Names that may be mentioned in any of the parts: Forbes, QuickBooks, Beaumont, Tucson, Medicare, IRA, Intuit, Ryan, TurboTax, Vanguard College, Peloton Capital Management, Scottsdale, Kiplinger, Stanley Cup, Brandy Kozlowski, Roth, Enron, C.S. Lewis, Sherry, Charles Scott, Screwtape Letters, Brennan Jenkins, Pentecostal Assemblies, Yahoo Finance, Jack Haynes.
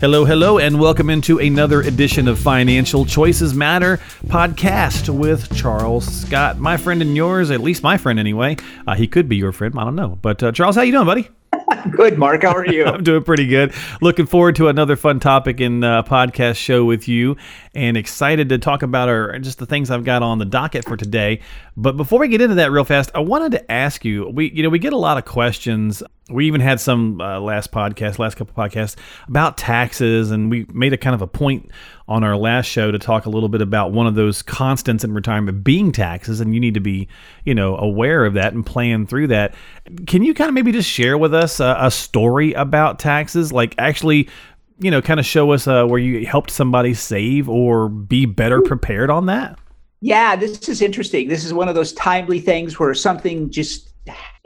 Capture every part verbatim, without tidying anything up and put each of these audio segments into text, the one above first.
Hello, hello, and welcome into another edition of Financial Choices Matter podcast with Charles Scott, my friend and yours, at least my friend anyway. Uh, he could be your friend, I don't know. But uh, Charles, how you doing, buddy? Good, Mark. How are you? I'm doing pretty good. Looking forward to another fun topic in uh, podcast show with you, and excited to talk about our just the things I've got on the docket for today. But before we get into that real fast, I wanted to ask you, we you know, we get a lot of questions. We even had some uh, last podcast, last couple podcasts about taxes, and we made a kind of a point on our last show to talk a little bit about one of those constants in retirement being taxes, and you need to be, you know, aware of that and plan through that. Can you kind of maybe just share with us a, a story about taxes, like actually, you know, kind of show us uh, where you helped somebody save or be better prepared on that? Yeah, this is interesting. This is one of those timely things where something just,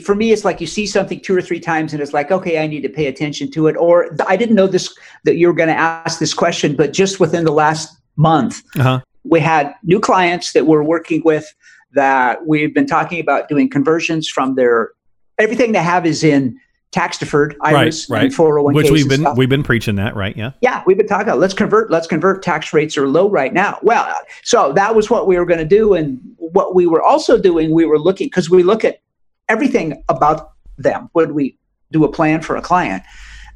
for me, it's like you see something two or three times and it's like, okay, I need to pay attention to it. Or I didn't know this, that you were going to ask this question, but just within the last month, uh-huh. we had new clients that we're working with that we've been talking about doing conversions from their, everything they have is in tax deferred I R As right, right. and four oh one Ks. Which we've been, we've been preaching that, right? Yeah. Yeah. We've been talking about, let's convert, let's convert. Tax rates are low right now. Well, so that was what we were going to do. And what we were also doing, we were looking, because we look at everything about them when we do a plan for a client.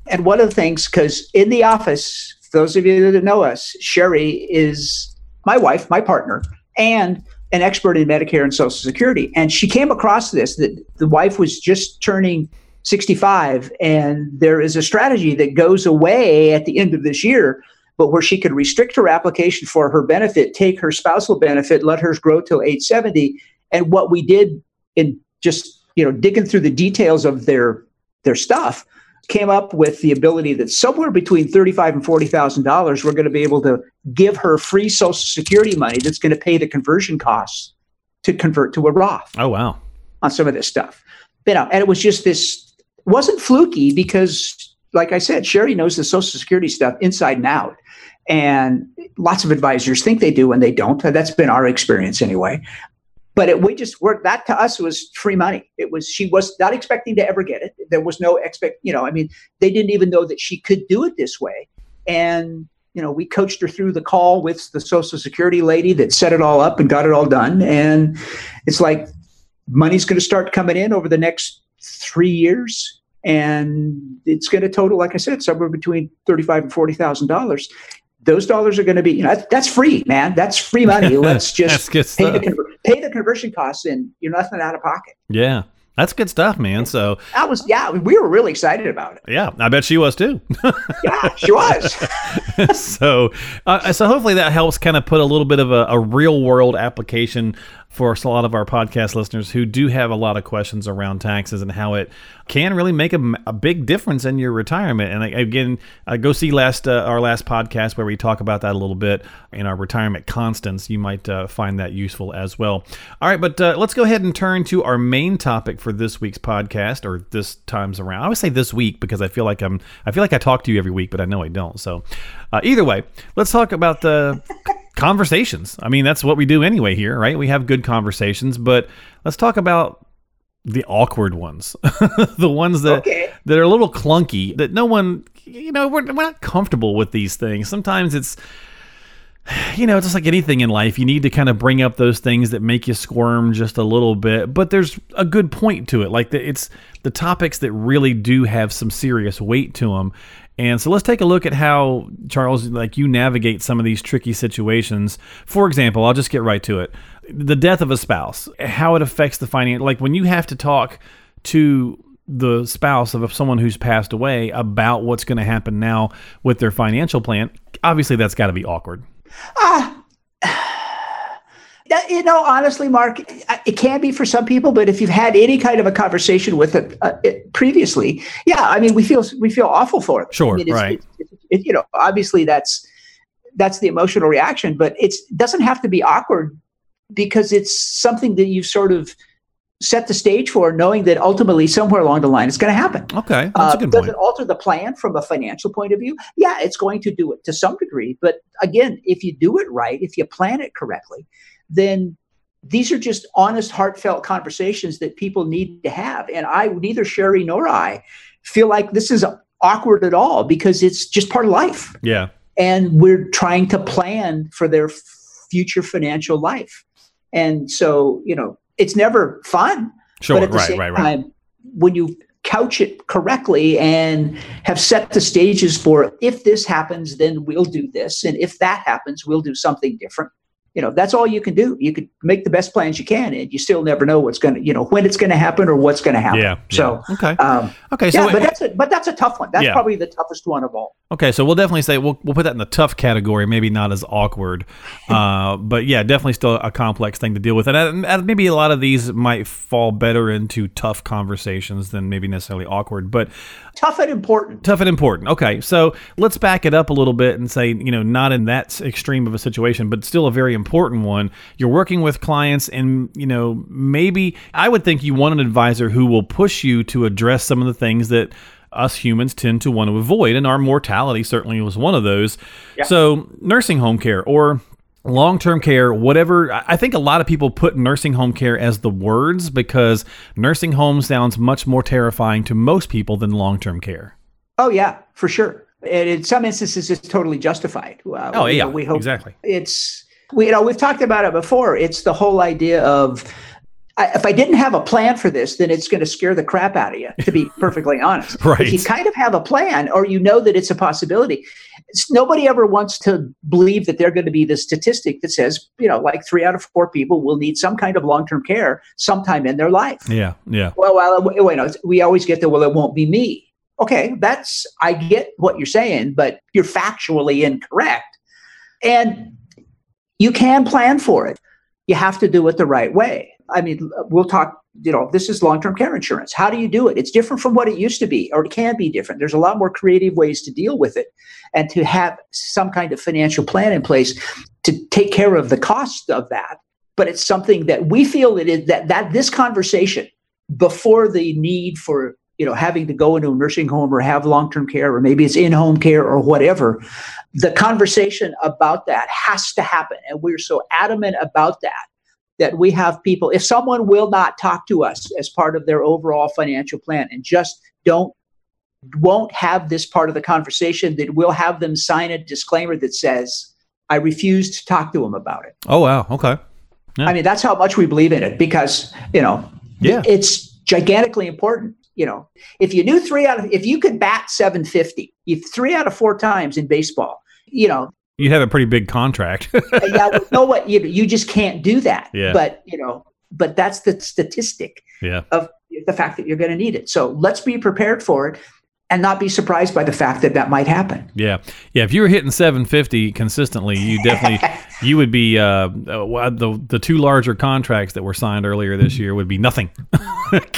And one of the things, because in the office, those of you that know us, Sherry is my wife, my partner, and an expert in Medicare and Social Security. And she came across this, that the wife was just turning sixty-five, and there is a strategy that goes away at the end of this year, but where she could restrict her application for her benefit, take her spousal benefit, let hers grow till age seventy. And what we did in just you know, digging through the details of their their stuff, came up with the ability that somewhere between thirty-five thousand dollars and forty thousand dollars, we're going to be able to give her free Social Security money that's going to pay the conversion costs to convert to a Roth. Oh, wow. On some of this stuff. You know, and it was just this, wasn't fluky because, like I said, Sherry knows the Social Security stuff inside and out. And lots of advisors think they do and they don't. That's been our experience anyway. But it, we just worked, that to us was free money. It was, she was not expecting to ever get it. There was no expect, you know, I mean, they didn't even know that she could do it this way. And, you know, we coached her through the call with the Social Security lady that set it all up and got it all done. And it's like, money's going to start coming in over the next three years. And it's going to total, like I said, somewhere between thirty-five thousand dollars and forty thousand dollars. Those dollars are going to be, you know, that's free, man. That's free money. Let's just pay the, conver- pay the conversion costs, and you're nothing out of pocket. Yeah. That's good stuff, man. So that was, yeah, we were really excited about it. Yeah. I bet she was too. Yeah, she was. so, uh, so hopefully that helps kind of put a little bit of a, a real world application for a lot of our podcast listeners who do have a lot of questions around taxes and how it can really make a, a big difference in your retirement. And again, uh, go see last uh, our last podcast where we talk about that a little bit in our retirement constants. You might uh, find that useful as well. All right, but uh, let's go ahead and turn to our main topic for this week's podcast, or this time's around. I always say this week because I feel like I'm I feel like I talk to you every week, but I know I don't. So uh, either way, let's talk about the. Conversations. I mean, that's what we do anyway here, right? We have good conversations, but let's talk about the awkward ones, the ones that okay. that are a little clunky, that no one, you know, we're, we're not comfortable with these things. Sometimes it's, you know, just like anything in life, you need to kind of bring up those things that make you squirm just a little bit, but there's a good point to it. Like the, it's the topics that really do have some serious weight to them. And so let's take a look at how, Charles, like you navigate some of these tricky situations. For example, I'll just get right to it. The death of a spouse, how it affects the finance. Like when you have to talk to the spouse of someone who's passed away about what's going to happen now with their financial plan, obviously that's got to be awkward. Ah, you know, honestly, Mark, it can be for some people, but if you've had any kind of a conversation with it, uh, it previously, yeah, I mean, we feel we feel awful for it. Sure, I mean, it's, right? It, it, it, you know, obviously that's that's the emotional reaction, but it's doesn't have to be awkward because it's something that you sort of set the stage for, knowing that ultimately somewhere along the line it's going to happen. Okay, that's a good uh, does point. It alter the plan from a financial point of view? Yeah, it's going to do it to some degree. But again, if you do it right, if you plan it correctly, then these are just honest, heartfelt conversations that people need to have. And I, neither Sherry nor I, feel like this is awkward at all, because it's just part of life. Yeah, and we're trying to plan for their f- future financial life. And so, you know, it's never fun, sure, but at the right, same right, right. time, when you couch it correctly and have set the stages for, if this happens, then we'll do this, and if that happens, we'll do something different. You know, that's all you can do. You could make the best plans you can, and you still never know what's going to, you know, when it's going to happen or what's going to happen. Yeah. So, yeah. Okay. Um, okay. So, yeah, it, but that's a, but that's a tough one. That's yeah. probably the toughest one of all. Okay. So we'll definitely say we'll we'll put that in the tough category. Maybe not as awkward, uh, but yeah, definitely still a complex thing to deal with. And, and, and maybe a lot of these might fall better into tough conversations than maybe necessarily awkward, but tough and important. Tough and important. Okay. So let's back it up a little bit and say, you know, not in that extreme of a situation, but still a very important one. You're working with clients, and you know, maybe I would think you want an advisor who will push you to address some of the things that us humans tend to want to avoid, and our mortality certainly was one of those. Yeah. So nursing home care or long-term care, whatever. I think a lot of people put nursing home care as the words, because nursing home sounds much more terrifying to most people than long-term care. Oh yeah, for sure. And in some instances, it's totally justified. Uh, oh yeah, you know, we hope exactly. It's We, you know, we've talked about it before. It's the whole idea of, I, if I didn't have a plan for this, then it's going to scare the crap out of you, to be perfectly honest. Right. If you kind of have a plan, or you know that it's a possibility, it's, nobody ever wants to believe that they're going to be the statistic that says, you know, like three out of four people will need some kind of long-term care sometime in their life. Yeah, yeah. Well, well, you know, we always get the, well, it won't be me. Okay, that's, I get what you're saying, but you're factually incorrect. And you can plan for it. You have to do it the right way. I mean, we'll talk, you know, this is long-term care insurance. How do you do it? It's different from what it used to be, or it can be different. There's a lot more creative ways to deal with it, and to have some kind of financial plan in place to take care of the cost of that. But it's something that we feel it is that, that this conversation before the need for, you know, having to go into a nursing home or have long-term care, or maybe it's in-home care or whatever, the conversation about that has to happen. And we're so adamant about that, that we have people, if someone will not talk to us as part of their overall financial plan and just don't, won't have this part of the conversation, that we'll have them sign a disclaimer that says, I refuse to talk to them about it. Oh, wow. Okay. Yeah. I mean, that's how much we believe in it, because, you know, yeah. it's gigantically important. You know, if you knew three out of, if you could bat seven fifty, if three out of four times in baseball, you know, you have a pretty big contract. Yeah, well, no, what you you just can't do that. Yeah. But you know, but that's the statistic yeah. of the fact that you're going to need it. So let's be prepared for it, and not be surprised by the fact that that might happen. Yeah, yeah. If you were hitting seven fifty consistently, you definitely you would be uh, the the two larger contracts that were signed earlier this year would be nothing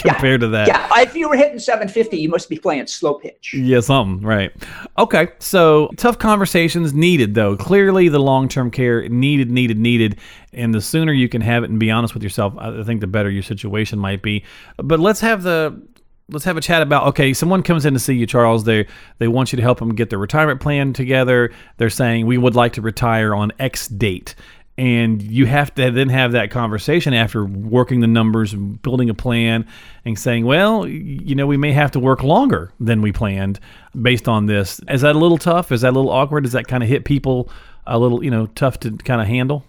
compared yeah. to that. Yeah, if you were hitting seven fifty, you must be playing slow pitch. Yeah, something right. Okay, so tough conversations needed though. Clearly, the long-term care needed, needed, needed, and the sooner you can have it and be honest with yourself, I think the better your situation might be. But let's have the Let's have a chat about, okay, someone comes in to see you, Charles. They they want you to help them get their retirement plan together. They're saying, we would like to retire on X date. And you have to then have that conversation after working the numbers, building a plan, and saying, well, you know, we may have to work longer than we planned based on this. Is that a little tough? Is that a little awkward? Does that kind of hit people a little, you know, tough to kind of handle?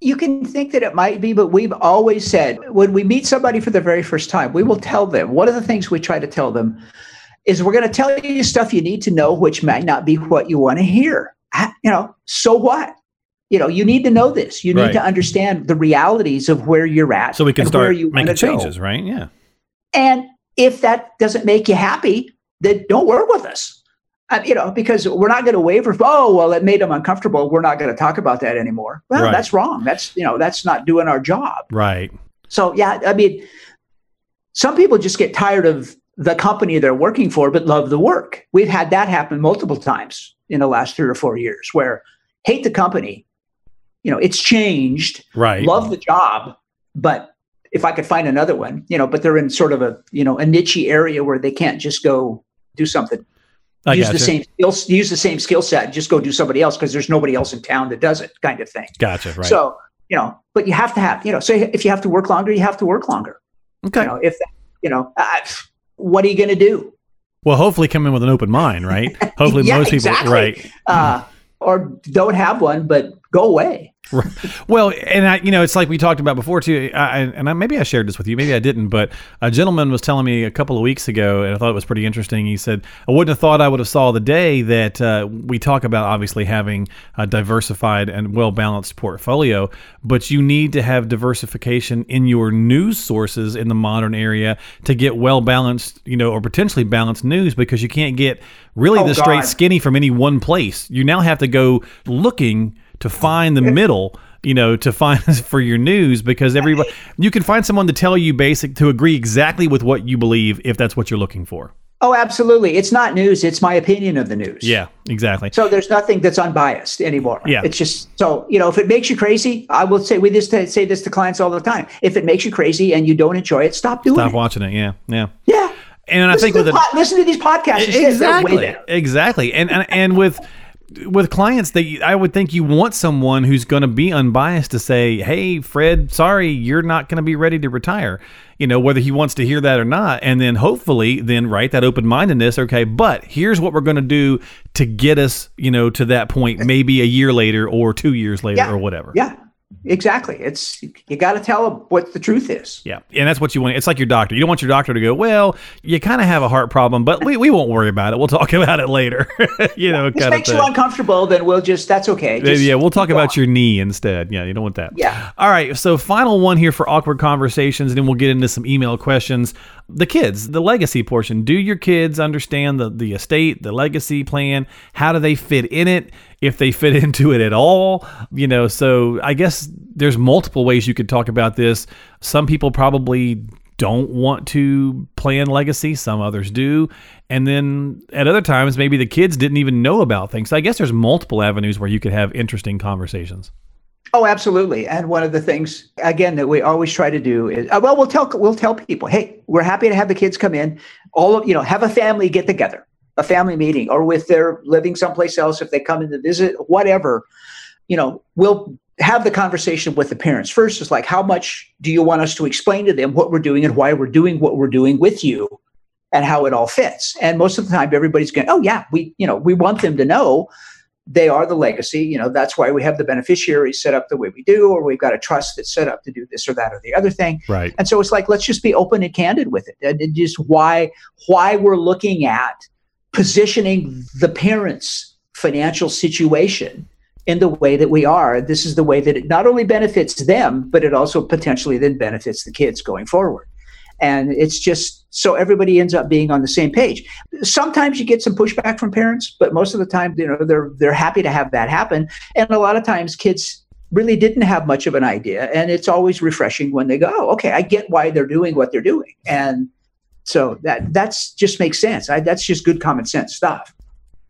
You can think that it might be, but we've always said, when we meet somebody for the very first time, we will tell them, one of the things we try to tell them is, we're going to tell you stuff you need to know, which might not be what you want to hear. You know, so what? You know, you need to know this. You need right. to understand the realities of where you're at. So we can start making changes, go. Right? Yeah. And if that doesn't make you happy, then don't work with us. Um, you know, because we're not going to waver. Oh, well, it made them uncomfortable. We're not going to talk about that anymore. Well, right. that's wrong. That's, you know, that's not doing our job. Right. So, yeah, I mean, some people just get tired of the company they're working for, but love the work. We've had that happen multiple times in the last three or four years, where hate the company, you know, it's changed. Right. Love the job, but if I could find another one, you know, but they're in sort of a, you know, a niche area where they can't just go do something. I use gotcha. the same skills, use the same skill set and just go do somebody else because there's nobody else in town that does it, kind of thing. Gotcha. Right. So, you know, but you have to have, you know, so if you have to work longer, you have to work longer. Okay. You know, if, you know, uh, what are you going to do? Well, hopefully come in with an open mind, right? Hopefully yeah, most people, exactly. right. Uh, or don't have one, but go away. Right. Well, and I, you know, it's like we talked about before too, I, and I, maybe I shared this with you, maybe I didn't, but a gentleman was telling me a couple of weeks ago, and I thought it was pretty interesting. He said, I wouldn't have thought I would have saw the day that uh, we talk about obviously having a diversified and well-balanced portfolio, but you need to have diversification in your news sources in the modern era to get well-balanced, you know, or potentially balanced news, because you can't get really oh, the God. straight skinny from any one place. You now have to go looking to find the middle, you know, to find for your news, because everybody, you can find someone to tell you basic, to agree exactly with what you believe if that's what you're looking for. Oh, absolutely. It's not news. It's my opinion of the news. Yeah, exactly. So there's nothing that's unbiased anymore. Yeah. It's just, so, you know, if it makes you crazy, I will say, we just say this to clients all the time. If it makes you crazy and you don't enjoy it, stop doing it. Stop watching it. Yeah. Yeah. Yeah. And listen I think with the, po- listen to these podcasts. Exactly. Exactly. And, and, and with, With clients, they, I would think you want someone who's going to be unbiased to say, hey, Fred, sorry, you're not going to be ready to retire, you know, whether he wants to hear that or not. And then hopefully then, right, that open-mindedness. Okay, but here's what we're going to do to get us, you know, to that point, maybe a year later or two years later yeah. or whatever. Yeah. Exactly. It's, you got to tell them what the truth is. Yeah. And that's what you want. It's like your doctor. You don't want your doctor to go, well, you kind of have a heart problem, but we, we won't worry about it. We'll talk about it later. you know, If it makes you uncomfortable, then we'll just, that's okay. Just yeah. We'll talk about on. your knee instead. Yeah. You don't want that. Yeah. All right. So final one here for awkward conversations, and then we'll get into some email questions. The kids, the legacy portion. Do your kids understand the, the estate, the legacy plan? How do they fit in it? If they fit into it at all, you know, so I guess there's multiple ways you could talk about this. Some people probably don't want to plan legacy. Some others do. And then at other times, maybe the kids didn't even know about things. So I guess there's multiple avenues where you could have interesting conversations. Oh, absolutely. And one of the things, again, that we always try to do is, well, we'll tell, we'll tell people, hey, we're happy to have the kids come in. All of, you know, have a family get together. A family meeting, or if they're living someplace else, if they come in to visit, whatever, you know, we'll have the conversation with the parents. First is like, how much do you want us to explain to them what we're doing and why we're doing what we're doing with you and how it all fits? And most of the time, everybody's going, oh yeah, we, you know, we want them to know they are the legacy. You know, that's why we have the beneficiaries set up the way we do, or we've got a trust that's set up to do this or that or the other thing. Right. And so it's like, let's just be open and candid with it. And just why, why we're looking at positioning the parents' financial situation in the way that we are. This is the way that it not only benefits them, but it also potentially then benefits the kids going forward. And it's just so everybody ends up being on the same page. Sometimes you get some pushback from parents, but most of the time, you know, they're they're happy to have that happen. And a lot of times kids really didn't have much of an idea. And it's always refreshing when they go, oh, okay, I get why they're doing what they're doing. And So that that's just makes sense. I, that's just good common sense stuff.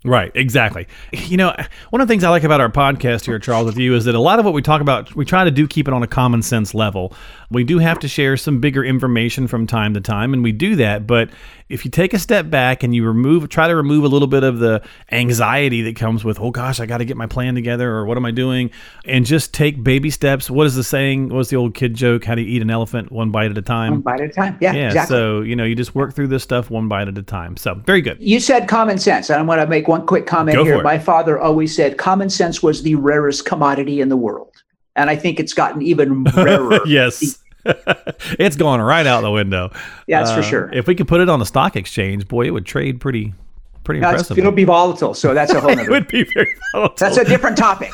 Right, exactly. You know, one of the things I like about our podcast here, Charles, with you is that a lot of what we talk about, we try to do keep it on a common sense level. We do have to share some bigger information from time to time, and we do that. But if you take a step back and you remove, try to remove a little bit of the anxiety that comes with, oh gosh, I got to get my plan together, or what am I doing? And just take baby steps. What is the saying? What's the old kid joke? How do you eat an elephant? One bite at a time. One bite at a time. Yeah, yeah, exactly. So, you know, you just work through this stuff one bite at a time. So very good. You said common sense. I want to make one quick comment Go here. My father always said common sense was the rarest commodity in the world. And I think it's gotten even rarer. Yes. It's gone right out the window. Yeah, that's uh, for sure. If we could put it on the stock exchange, boy, it would trade pretty pretty no, impressive. It'll be volatile, so that's a whole nother. It would be very volatile. That's a different topic.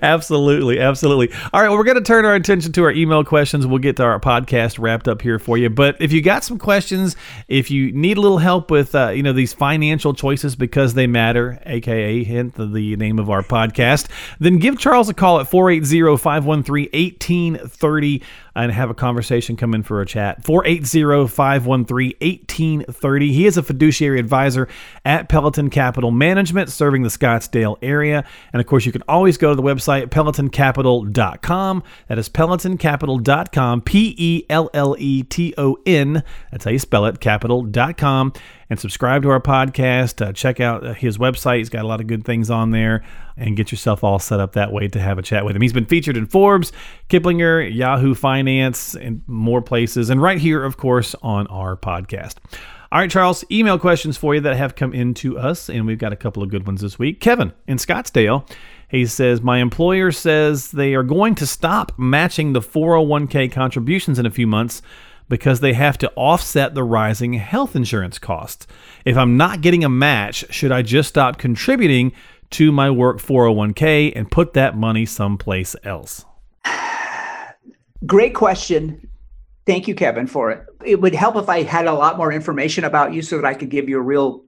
Absolutely, absolutely. All right, well, we're going to turn our attention to our email questions. We'll get to our podcast wrapped up here for you. But if you got some questions, if you need a little help with uh, you know, these financial choices because they matter, aka hint the name of our podcast, then give Charles a call at four eight zero, five one three, one eight three zero. and have a conversation, come in for a chat. four eight zero, five one three, one eight three zero. He is a fiduciary advisor at Peloton Capital Management, serving the Scottsdale area. And of course, you can always go to the website, peloton capital dot com. That is peloton capital dot com, P E L L E T O N. That's how you spell it, capital dot com. And subscribe to our podcast. Uh, check out uh, his website. He's got a lot of good things on there. And get yourself all set up that way to have a chat with him. He's been featured in Forbes, Kiplinger, Yahoo Finance, and more places. And right here, of course, on our podcast. All right, Charles, email questions for you that have come in to us. And we've got a couple of good ones this week. Kevin in Scottsdale, he says, my employer says they are going to stop matching the four oh one k contributions in a few months, because they have to offset the rising health insurance costs. If I'm not getting a match, should I just stop contributing to my work four oh one k and put that money someplace else? Great question. Thank you, Kevin, for it. It would help if I had a lot more information about you so that I could give you a real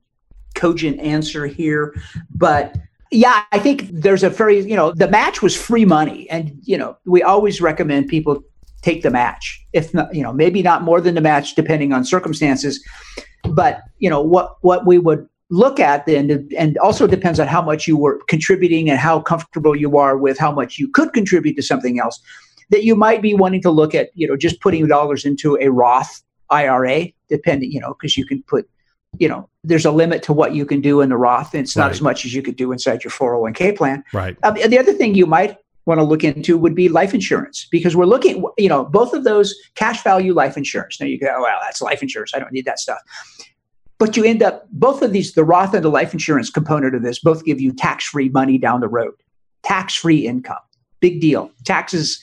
cogent answer here. But yeah, I think there's a very, you know, the match was free money. And, you know, we always recommend people take the match, if not, you know, maybe not more than the match, depending on circumstances. But, you know, what, what we would look at then, and also depends on how much you were contributing and how comfortable you are with how much you could contribute to something else, that you might be wanting to look at, you know, just putting dollars into a Roth I R A, depending, you know, because you can put, you know, there's a limit to what you can do in the Roth. And it's not right. as much as you could do inside your four oh one k plan. Right. Um, the other thing you might want to look into would be life insurance, because we're looking, you know, both of those cash value life insurance. Now you go, oh, well, that's life insurance. I don't need that stuff. But you end up, both of these, the Roth and the life insurance component of this, both give you tax-free money down the road, tax-free income, big deal. Taxes,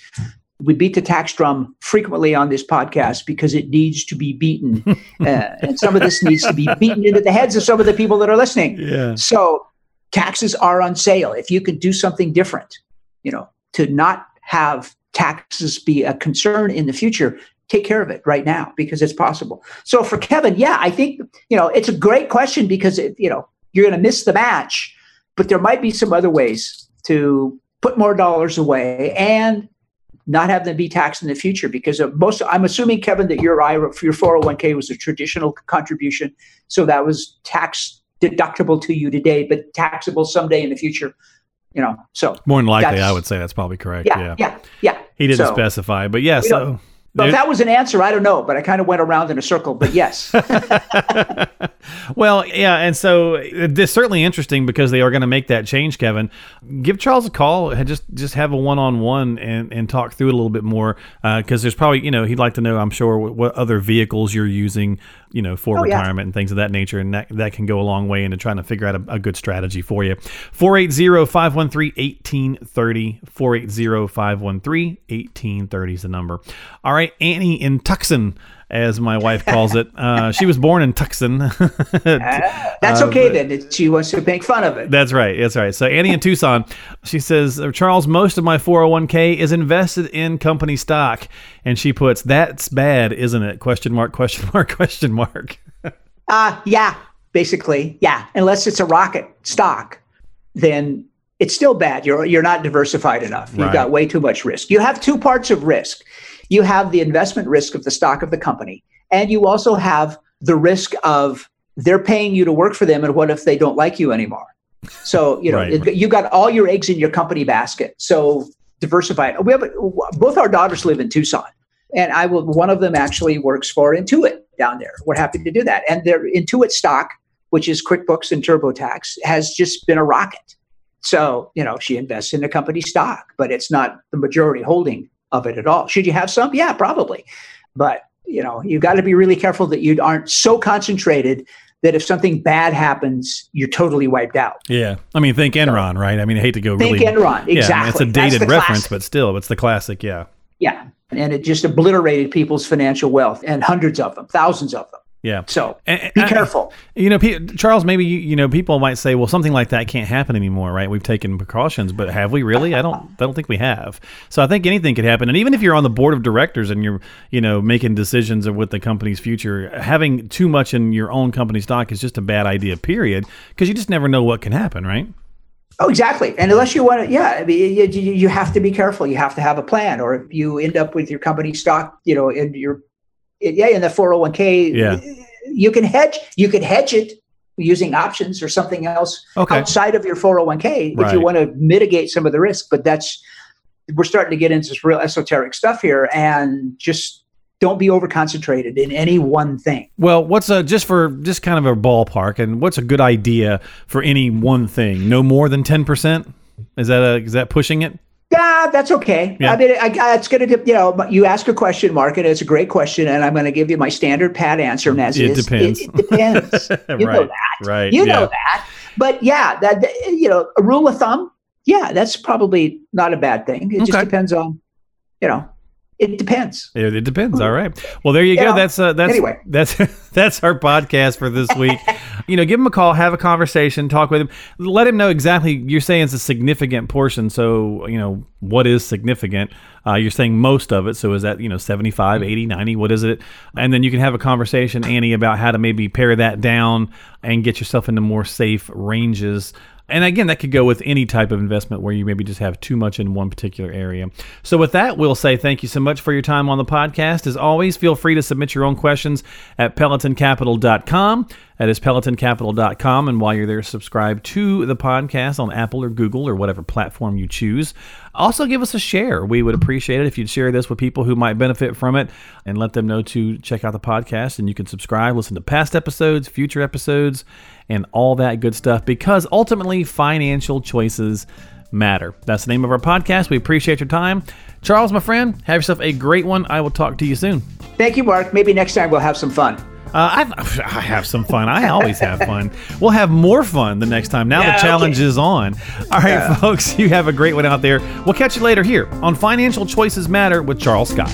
we beat the tax drum frequently on this podcast because it needs to be beaten. uh, and some of this needs to be beaten into the heads of some of the people that are listening. Yeah. So taxes are on sale. If you could do something different, you know, to not have taxes be a concern in the future, take care of it right now because it's possible. So for Kevin, yeah, I think, you know, it's a great question because, it, you know, you're going to miss the match, but there might be some other ways to put more dollars away and not have them be taxed in the future because of most, I'm assuming, Kevin, that your I R A for your four oh one k was a traditional contribution. So that was tax deductible to you today, but taxable someday in the future. You know, so more than likely, I would say that's probably correct. Yeah, yeah, yeah. yeah. He didn't so, specify, but yeah. So, well, if that was an answer, I don't know, but I kind of went around in a circle. But yes. Well, yeah, and so this is certainly interesting because they are going to make that change. Kevin, give Charles a call and just just have a one on one and and talk through it a little bit more because uh, there's probably, you know, he'd like to know, I'm sure, what, what other vehicles you're using, you know, for oh, retirement yeah. and things of that nature. And that, that can go a long way into trying to figure out a, a good strategy for you. four eight zero, five one three, one eight three zero. four eight zero, five one three, one eight three zero is the number. All right, Annie in Tucson, as my wife calls it. Uh, she was born in Tucson. uh, that's okay uh, then. She wants to make fun of it. That's right. That's right. So Annie in Tucson, she says, Charles, most of my four oh one k is invested in company stock. And she puts, that's bad, isn't it? Question mark, question mark, question mark. uh, yeah, basically. Yeah. Unless it's a rocket stock, then it's still bad. You're, you're not diversified enough. You've right. got way too much risk. You have two parts of risk. You have the investment risk of the stock of the company, and you also have the risk of they're paying you to work for them, and what if they don't like you anymore? So, you know, right. it, you got all your eggs in your company basket. So diversify it. We have both our daughters live in Tucson, and I will. One of them actually works for Intuit down there. We're happy to do that, and their Intuit stock, which is QuickBooks and TurboTax, has just been a rocket. So, you know, she invests in the company stock, but it's not the majority holding of it at all. Should you have some? Yeah, probably. But, you know, you've got to be really careful that you aren't so concentrated that if something bad happens, you're totally wiped out. Yeah. I mean, think Enron, right? I mean, I hate to go think really. Think Enron. Exactly. Yeah, I mean, it's a dated reference, classic. But still, it's the classic. Yeah. Yeah. And it just obliterated people's financial wealth and hundreds of them, thousands of them. Yeah. So and, be careful. I, you know, P- Charles, maybe, you, you know, people might say, well, something like that can't happen anymore, right? We've taken precautions, but have we really? I don't I don't think we have. So I think anything could happen. And even if you're on the board of directors and you're, you know, making decisions of what the company's future, having too much in your own company stock is just a bad idea, period, because you just never know what can happen, right? Oh, exactly. And unless you want to, yeah, I mean, you, you have to be careful. You have to have a plan, or if you end up with your company stock, you know, in your, yeah, in the four oh one k, yeah. you can hedge, you could hedge it using options or something else okay. outside of your four oh one k right. if you want to mitigate some of the risk. But that's, we're starting to get into this real esoteric stuff here, and just don't be over concentrated in any one thing. Well, what's a, just for just kind of a ballpark, and what's a good idea for any one thing? No more than ten percent? Is that a, is that pushing it? Yeah, that's okay. Yeah. I mean, I, I, it's going to, you know, you ask a question, Mark, and it's a great question, and I'm going to give you my standard pat answer, and that's it. It depends. It, it depends. You right, know that. Right. You yeah. know that. But yeah, that, you know, a rule of thumb, yeah, that's probably not a bad thing. It okay. just depends on, you know. It depends. It, it depends. All right. Well, there you yeah. go. That's uh, that's anyway. that's that's our podcast for this week. You know, give him a call, have a conversation, talk with him, let him know exactly. You're saying it's a significant portion. So, you know, what is significant? Uh, you're saying most of it. So is that, you know, seventy-five, eighty, ninety? What is it? And then you can have a conversation, Annie, about how to maybe pare that down and get yourself into more safe ranges. And again, that could go with any type of investment where you maybe just have too much in one particular area. So with that, we'll say thank you so much for your time on the podcast. As always, feel free to submit your own questions at peloton capital dot com. That is peloton capital dot com. And while you're there, subscribe to the podcast on Apple or Google or whatever platform you choose. Also, give us a share. We would appreciate it if you'd share this with people who might benefit from it, and let them know to check out the podcast. And you can subscribe, listen to past episodes, future episodes, and all that good stuff, because ultimately financial choices matter. That's the name of our podcast. We appreciate your time. Charles, my friend, have yourself a great one. I will talk to you soon. Thank you, Mark. Maybe next time we'll have some fun. Uh, I've, I have some fun. I always have fun. We'll have more fun the next time. Now yeah, the challenge okay. is on. All right, yeah. folks, you have a great one out there. We'll catch you later here on Financial Choices Matter with Charles Scott.